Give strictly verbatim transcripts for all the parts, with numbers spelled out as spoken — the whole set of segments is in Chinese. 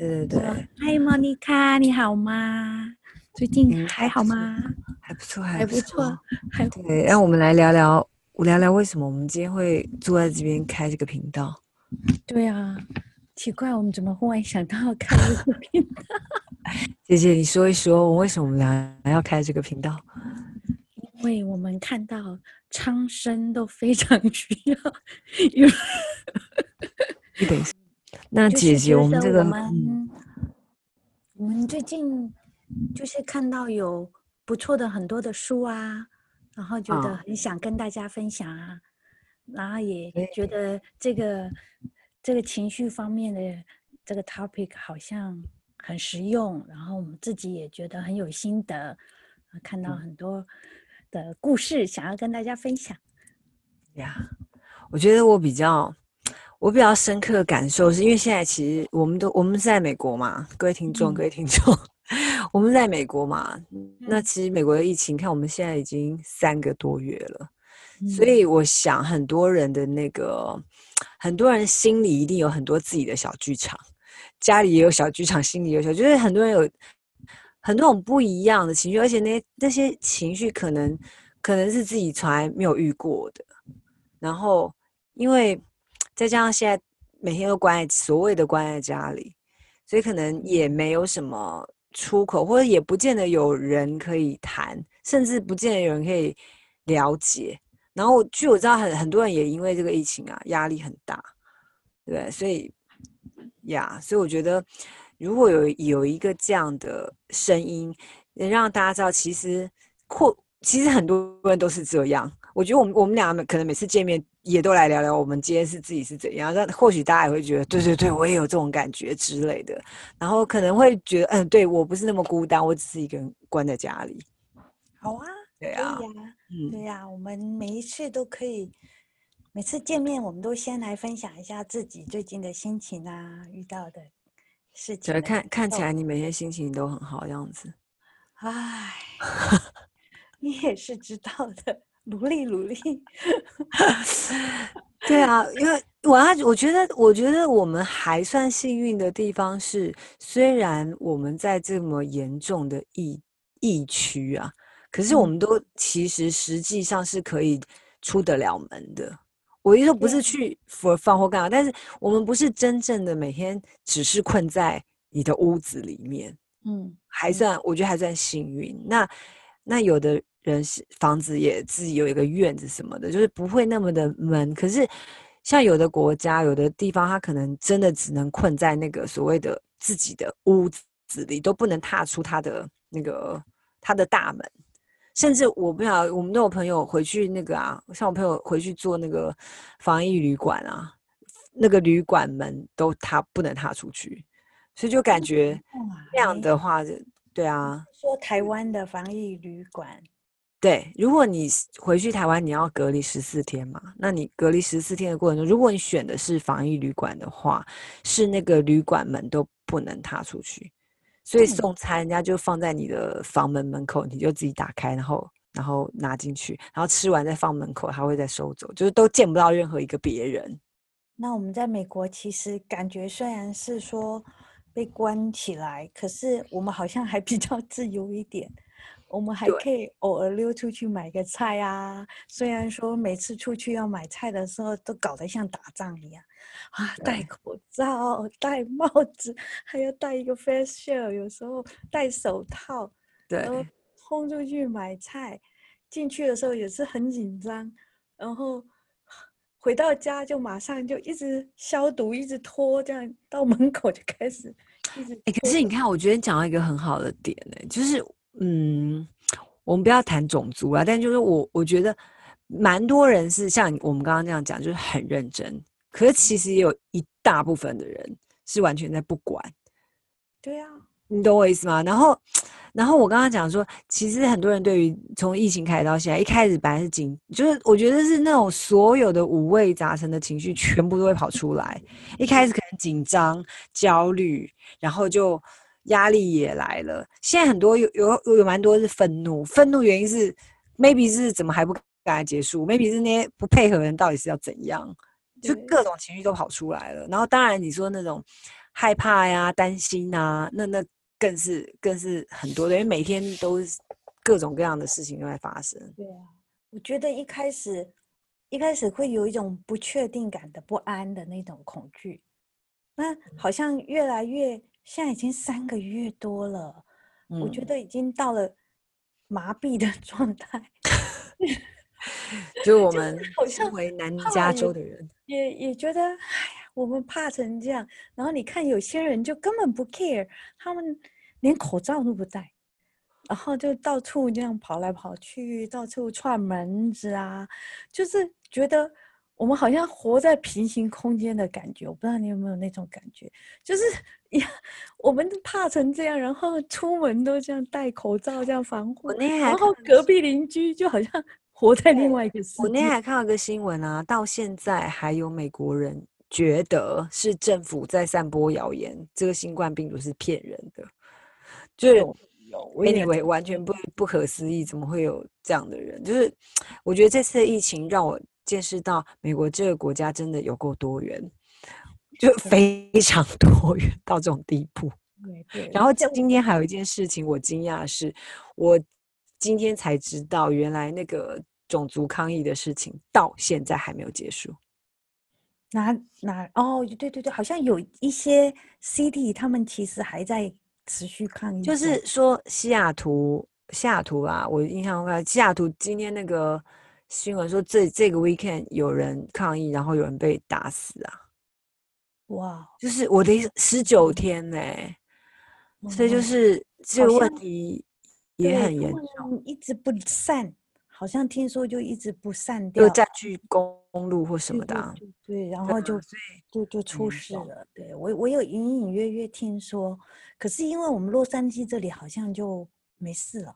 对对对。嗨 ，Monica， 你好吗？最近还好吗？还不错，还不错，还不错。对，让我们来聊聊，我聊聊为什么我们今天会坐在这边开这个频道。对啊，奇怪，我们怎么忽然想到开这个频道？姐姐，你说一说，我为什么我们俩要开这个频道？因为我们看到苍生都非常需要娱乐。你等一下，那姐姐，我们这个，我们，我们最近就是看到有不错的很多的书啊，然后觉得很想跟大家分享啊，然后也觉得这个这个情绪方面的这个 topic 好像很实用，然后我们自己也觉得很有心得，看到很多的故事想要跟大家分享呀、yeah, 我觉得我比较我比较深刻的感受是因为现在其实我们都我们是在美国嘛，各位听众、嗯、各位听众我们在美国嘛、嗯、那其实美国的疫情看我们现在已经三个多月了、嗯、所以我想很多人的那个很多人心里一定有很多自己的小剧场，家里也有小剧场，心里也有小，就是很多人有很多种不一样的情绪，而且那那些情绪可能可能是自己从来没有遇过的。然后，因为再加上现在每天都关在所谓的关在家里，所以可能也没有什么出口，或者也不见得有人可以谈，甚至不见得有人可以了解。然后，据我知道很，很很多人也因为这个疫情啊，压力很大，对，所以呀， yeah, 所以我觉得。如果有有一个这样的声音，能让大家知道，其实或其实很多人都是这样。我觉得我们我们俩可能每次见面也都来聊聊我们今天是自己是怎样，但或许大家也会觉得，对对对，我也有这种感觉之类的。然后可能会觉得，嗯，对我不是那么孤单，我只是一个人关在家里。好啊，对啊，对呀、啊嗯，对呀、啊，我们每一次都可以。每次见面，我们都先来分享一下自己最近的心情啊，遇到的。是看看起来你每天心情都很好样子，哎，你也是知道的，努力努力。对啊，因为我我觉得我觉得我们还算幸运的地方是，虽然我们在这么严重的疫疫区啊，可是我们都其实实际上是可以出得了门的。我一说不是去放或干嘛，但是我们不是真正的每天只是困在你的屋子里面，嗯，还算我觉得还算幸运。那那有的人房子也自己有一个院子什么的，就是不会那么的闷。可是像有的国家、有的地方，他可能真的只能困在那个所谓的自己的屋子里，都不能踏出他的那个他的大门。甚至我不晓得，我们都有朋友回去那个啊，像我朋友回去做那个防疫旅馆啊，那个旅馆门都他不能踏出去，所以就感觉这样的话，对啊。说台湾的防疫旅馆，对，如果你回去台湾，你要隔离十四天嘛，那你隔离十四天的过程中，如果你选的是防疫旅馆的话，是那个旅馆门都不能踏出去。所以送餐人家就放在你的房门门口，你就自己打开，然后然后拿进去，然后吃完再放门口，他会再收走，就是都见不到任何一个别人。那我们在美国其实感觉虽然是说被关起来，可是我们好像还比较自由一点，我们还可以偶尔溜出去买个菜啊。虽然说每次出去要买菜的时候都搞得像打仗一样。啊，戴口罩、戴帽子，还要戴一个 face shield， 有时候戴手套，对，然后冲出去买菜，进去的时候也是很紧张，然后回到家就马上就一直消毒，一直拖，这样到门口就开始一直、欸。可是你看，我觉得讲到一个很好的点、欸，就是嗯，我们不要谈种族啊，但就是我我觉得蛮多人是像我们刚刚这样讲，就是很认真。可是其实也有一大部分的人是完全在不管，对啊，你懂我意思吗？然后，然后我刚刚讲说，其实很多人对于从疫情开始到现在，一开始本来是紧，就是我觉得是那种所有的五味杂陈的情绪全部都会跑出来。一开始可能紧张、焦虑，然后就压力也来了。现在很多有有有蛮多是愤怒，愤怒原因是 maybe 是怎么还不敢结束 ，maybe 是那些不配合的人到底是要怎样。就各种情绪都跑出来了，然后当然你说那种害怕呀、担心啊，那那更是更是很多的，因为每天都各种各样的事情都在发生。对啊，我觉得一开始一开始会有一种不确定感的不安的那种恐惧，那好像越来越，现在已经三个月多了，嗯、我觉得已经到了麻痹的状态。就我们身为南加州的人，也也觉得，哎呀，我们怕成这样。然后你看，有些人就根本不 care， 他们连口罩都不戴，然后就到处这样跑来跑去，到处串门子啊，就是觉得我们好像活在平行空间的感觉。我不知道你有没有那种感觉，就是呀，我们怕成这样，然后出门都这样戴口罩，这样防护，然后隔壁邻居就好像活在另外一个世界。我那天还看到一个新闻啊，到现在还有美国人觉得是政府在散播谣言，这个新冠病毒是骗人的，就是 anyway 完全 不, 不可思议，怎么会有这样的人？就是我觉得这次的疫情让我见识到美国这个国家真的有够多元，就非常多元到这种地步。然后今天还有一件事情我惊讶的是，我今天才知道原来那个种族抗议的事情到现在还没有结束。哪哪哦，对对对，好像有一些 city 他们其实还在持续抗议，就是说西雅图西雅图啊，我印象中西雅图今天那个新闻说这这个 weekend 有人抗议，然后有人被打死啊。哇、wow ，就是我的十九天呢、欸嗯，所以就是这个问题也很严重，一直不散，好像听说就一直不散掉，又占据公路或什么的、啊， 对, 对, 对, 对，然后就、嗯、就就出事了。对，我我有隐隐约约听说，可是因为我们洛杉矶这里好像就没事了，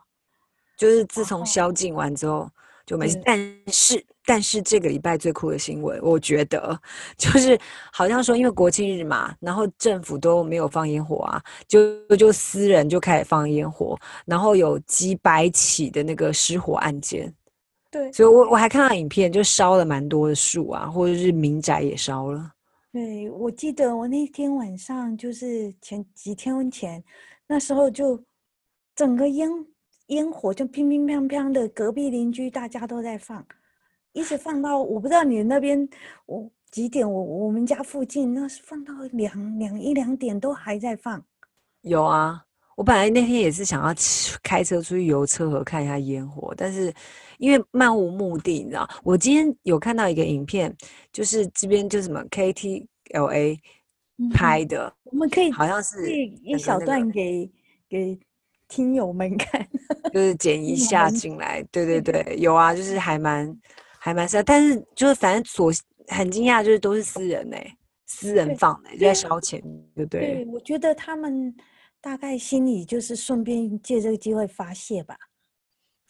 就是自从宵禁完之后就没事。但是但是这个礼拜最酷的新闻，我觉得就是好像说因为国庆日嘛，然后政府都没有放烟火啊，就就私人就开始放烟火，然后有几百起的那个失火案件。对，所以我我还看到影片，就烧了蛮多的树啊，或者是民宅也烧了。对，我记得我那天晚上就是前几天前，那时候就整个烟烟火就乒乒乓乓的，隔壁邻居大家都在放，一直放到我不知道你那边我几点，我我们家附近那是放到两两一两点都还在放。有啊，我本来那天也是想要开车出去游车河看一下烟火，但是因为漫无目的，你知道，我今天有看到一个影片，就是这边就什么 K T L A 拍的、嗯，我们可以好像是一小段给给听友们看，就是剪一下进来。对对对，有啊，就是还蛮还蛮是，但是就是反正所很惊讶，就是都是私人哎、欸，私人放哎、欸，就在烧钱，对不对？对，我觉得他们大概心里就是顺便借这个机会发泄吧。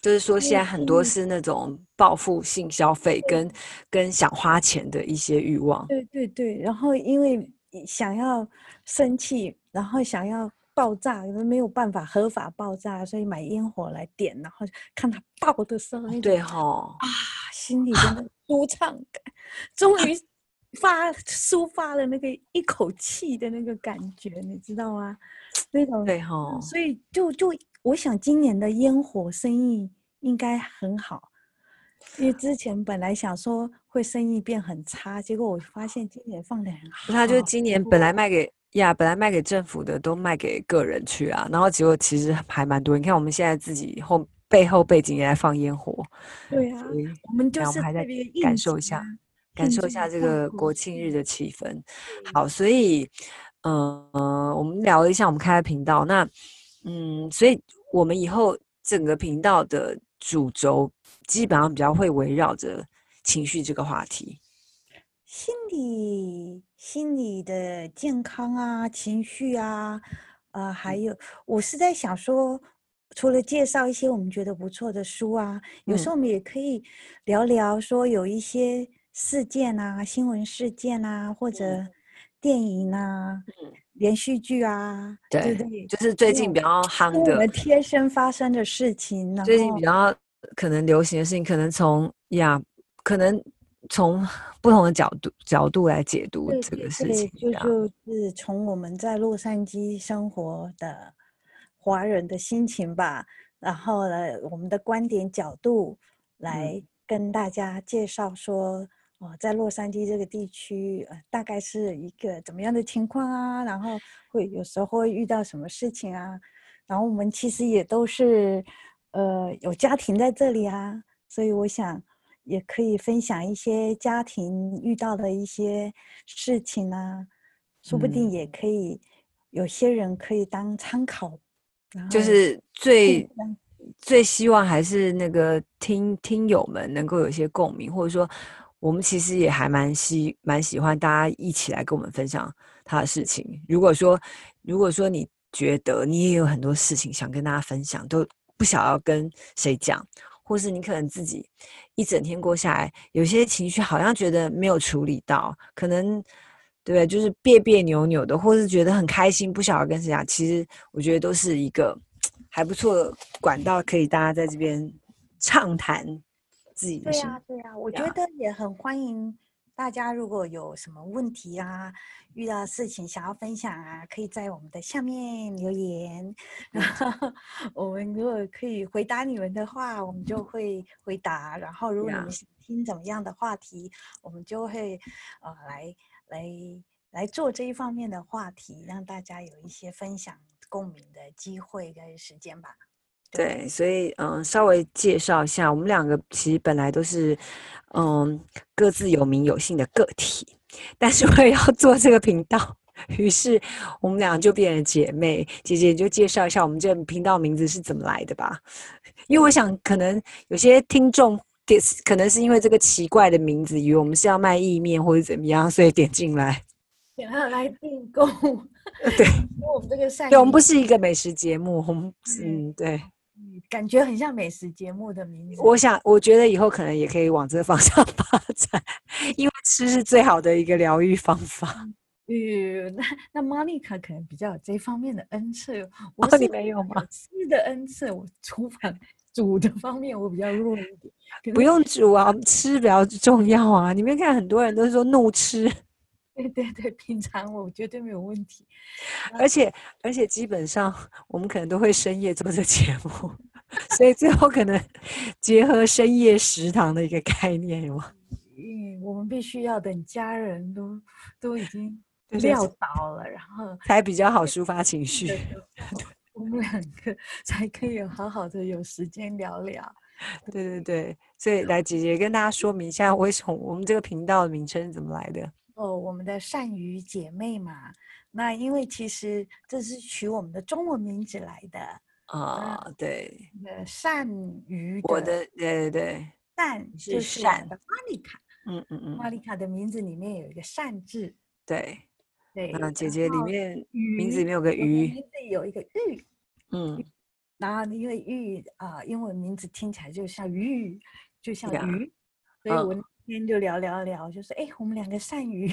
就是说，现在很多是那种报复性消费跟跟想花钱的一些欲望。对对对，然后因为想要生气，然后想要爆炸，没有办法合法爆炸，所以买烟火来点，然后看它爆的时候，对哈、哦、啊，心里真的舒畅感，终于发抒发了那个一口气的那个感觉，你知道吗？那种对哈、哦，所以就就我想今年的烟火生意应该很好，因为之前本来想说会生意变很差，结果我发现今年放得很好。他就今年本来卖给。呀、yeah, 本来卖给政府的都卖给个人去啊，然后结果其实还蛮多，你看我们现在自己后背后背景也在放烟火。对啊，我们就是还在感受一下、啊、感受一下这个国庆日的气氛、嗯、好，所以呃我们聊了一下我们开的频道，那嗯所以我们以后整个频道的主轴基本上比较会围绕着情绪这个话题，心理心理的健康啊，情绪啊，呃，还有我是在想说，除了介绍一些我们觉得不错的书啊，嗯、有时候我们也可以聊聊说有一些事件啊，新闻事件啊，或者电影啊、嗯、连续剧啊，对对对，就是最近比较夯的，我们贴身发生的事情，最近比较可能流行的事情，可能从呀，可能。从不同的角度角度来解读这个事情，对对对，就是从我们在洛杉矶生活的华人的心情吧，然后呢，我们的观点角度来跟大家介绍说，嗯哦、在洛杉矶这个地区，呃、大概是一个怎么样的情况啊？然后会有时候会遇到什么事情啊？然后我们其实也都是，呃，有家庭在这里啊，所以我想也可以分享一些家庭遇到的一些事情啊，说不定也可以，嗯、有些人可以当参考。就是最最希望还是那个听听友们能够有一些共鸣，或者说我们其实也还蛮喜蛮喜欢大家一起来跟我们分享他的事情。如果说如果说你觉得你也有很多事情想跟大家分享，都不想要跟谁讲，或是你可能自己一整天过下来，有些情绪好像觉得没有处理到，可能对，就是别别扭扭的，或是觉得很开心不晓得跟谁讲，其实我觉得都是一个还不错的管道，可以大家在这边畅谈自己的事。对啊对啊，我觉得也很欢迎大家，如果有什么问题啊，遇到事情想要分享啊，可以在我们的下面留言，然后我们如果可以回答你们的话，我们就会回答，然后如果你们想听怎么样的话题，我们就会呃来来来做这一方面的话题，让大家有一些分享共鸣的机会跟时间吧。 对， 对，所以嗯，稍微介绍一下，我们两个其实本来都是嗯各自有名有姓的个体，但是为了要做这个频道，于是我们俩就变成姐妹。姐姐就介绍一下我们这频道名字是怎么来的吧，因为我想可能有些听众可能是因为这个奇怪的名字，以为我们是要卖意面或者怎么样，所以点进来，点进来订购。对，我们这个善意，对，我们不是一个美食节目，我们嗯，对，感觉很像美食节目的名字。我想，我觉得以后可能也可以往这个方向发展，因为吃是最好的一个疗愈方法。嗯，那那 Monica 可能比较有这方面的恩赐，我是没有吗？吃的恩赐，我厨房。煮的方面我比较弱一点，不用煮啊，吃比较重要啊。你们看很多人都说怒吃，对对对，平常我绝对没有问题，而且而且基本上我们可能都会深夜做这节目，所以最后可能结合深夜食堂的一个概念，有吗？嗯，我们必须要等家人都都已经撂倒了，然后才比较好抒发情绪。对对对，我们两个才可以好好的有时间聊聊。对对对，所以来姐姐跟大家说明一下，为什么我们这个频道的名称怎么来的。哦，我们的善语姐妹嘛，那因为其实这是取我们的中文名字来的啊。哦，对，善语的，我的，对对对，善就是善的 Monica， 嗯嗯嗯 ，Monica 的名字里面有一个善字，对。对，啊，姐姐里面名字里面有个鱼，名字有一个玉，嗯，然后因为玉啊，呃，英文名字听起来就像鱼，就像鱼，所以我那天就聊聊聊，就说哎，我们两个鳝鱼，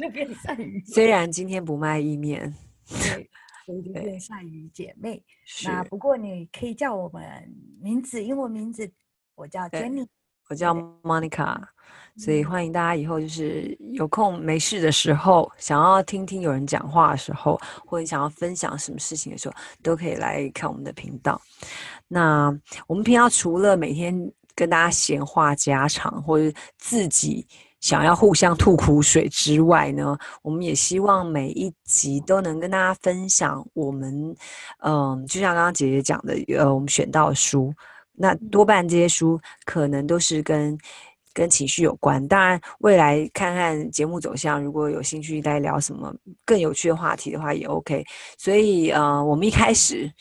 就变鳝鱼。虽然今天不卖意面，对，所以就变鳝鱼姐妹。那不过你可以叫我们名字，英文名字，我叫 Jenny。我叫 Monica， 所以欢迎大家以后就是有空没事的时候，想要听听有人讲话的时候，或者想要分享什么事情的时候，都可以来看我们的频道。那我们频道除了每天跟大家闲话家常，或者自己想要互相吐苦水之外呢，我们也希望每一集都能跟大家分享我们，嗯，就像刚刚姐姐讲的，呃，我们选到的书。那多半这些书可能都是跟跟情绪有关，当然未来看看节目走向，如果有兴趣再聊什么更有趣的话题的话也 OK。 所以呃，我们一开始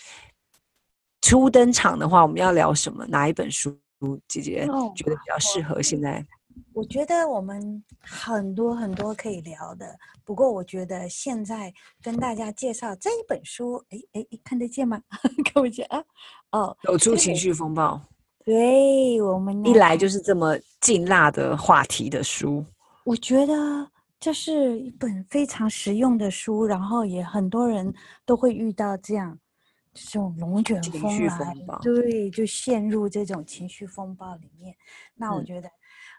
初登场的话，我们要聊什么，哪一本书姐姐觉得比较适合现在？我觉得我们很多很多可以聊的，不过我觉得现在跟大家介绍这一本书，哎哎，看得见吗？看不见啊！哦，走出情绪风暴。对，我们一来就是这么劲辣的话题的书。我觉得这是一本非常实用的书，然后也很多人都会遇到这样这种龙卷风来，情绪风暴，对，就陷入这种情绪风暴里面。那我觉得。嗯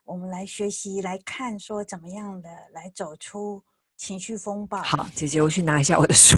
我们来学习来看说怎么样的来走出情绪风暴。好，姐姐，我去拿一下我的书。